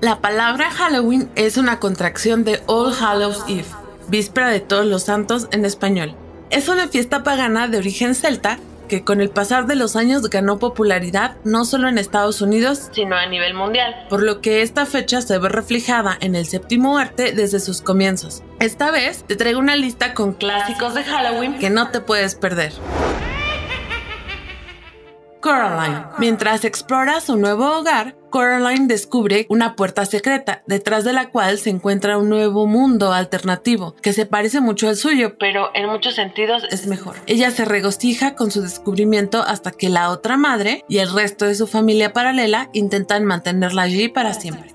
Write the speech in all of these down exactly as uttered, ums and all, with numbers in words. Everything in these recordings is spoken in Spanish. La palabra Halloween es una contracción de All Hallows Eve, víspera de Todos los Santos en español. Es una fiesta pagana de origen celta que con el pasar de los años ganó popularidad no solo en Estados Unidos, sino a nivel mundial, por lo que esta fecha se ve reflejada en el séptimo arte desde sus comienzos. Esta vez te traigo una lista con clásicos de Halloween que no te puedes perder. Coraline. Mientras explora su nuevo hogar, Coraline descubre una puerta secreta, detrás de la cual se encuentra un nuevo mundo alternativo, que se parece mucho al suyo, pero en muchos sentidos es mejor. Ella se regocija con su descubrimiento hasta que la otra madre y el resto de su familia paralela intentan mantenerla allí para siempre.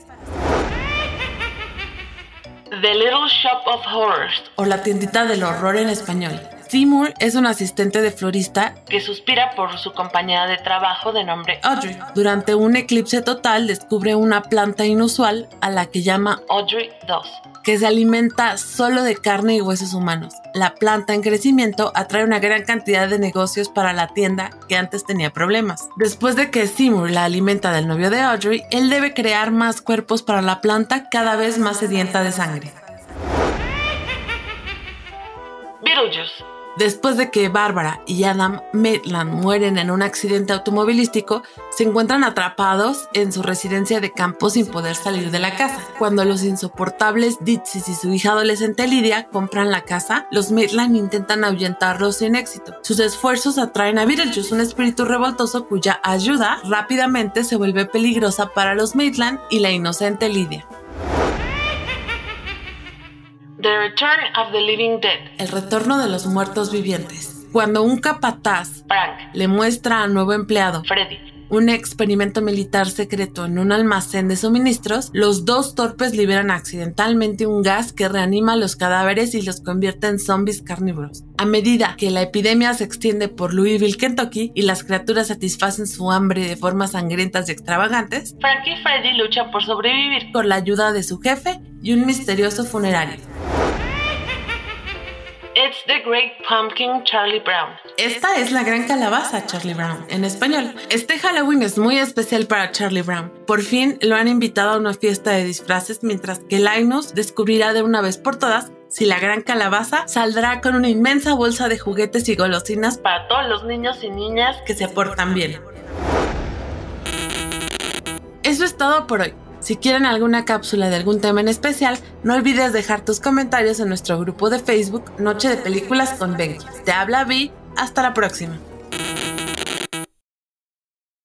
The Little Shop of Horrors, o La Tiendita del Horror en español. Seymour es un asistente de florista que suspira por su compañera de trabajo de nombre Audrey. Durante un eclipse total descubre una planta inusual a la que llama Audrey dos, que se alimenta solo de carne y huesos humanos. La planta en crecimiento atrae una gran cantidad de negocios para la tienda que antes tenía problemas. Después de que Seymour la alimenta del novio de Audrey, él debe crear más cuerpos para la planta cada vez más sedienta de sangre. Beetlejuice. Después de que Barbara y Adam Maitland mueren en un accidente automovilístico, se encuentran atrapados en su residencia de campo sin poder salir de la casa. Cuando los insoportables Ditsis y su hija adolescente Lydia compran la casa, los Maitland intentan ahuyentarlos sin éxito. Sus esfuerzos atraen a Beetlejuice, un espíritu revoltoso cuya ayuda rápidamente se vuelve peligrosa para los Maitland y la inocente Lydia. The Return of the Living Dead. El retorno de los muertos vivientes. Cuando un capataz, Frank, le muestra a nuevo empleado, Freddy, un experimento militar secreto en un almacén de suministros, los dos torpes liberan accidentalmente un gas que reanima los cadáveres y los convierte en zombies carnívoros. A medida que la epidemia se extiende por Louisville, Kentucky, y las criaturas satisfacen su hambre de formas sangrientas y extravagantes, Frank y Freddy luchan por sobrevivir con la ayuda de su jefe y un misterioso funerario. It's The Great Pumpkin Charlie Brown. Esta es la gran calabaza Charlie Brown, en español. Este Halloween es muy especial para Charlie Brown. Por fin lo han invitado a una fiesta de disfraces, mientras que Linus descubrirá de una vez por todas si la gran calabaza saldrá con una inmensa bolsa de juguetes y golosinas para todos los niños y niñas que se portan bien. Eso es todo por hoy. Si quieren alguna cápsula de algún tema en especial, no olvides dejar tus comentarios en nuestro grupo de Facebook Noche de Películas con Benji. Te habla Vi, hasta la próxima.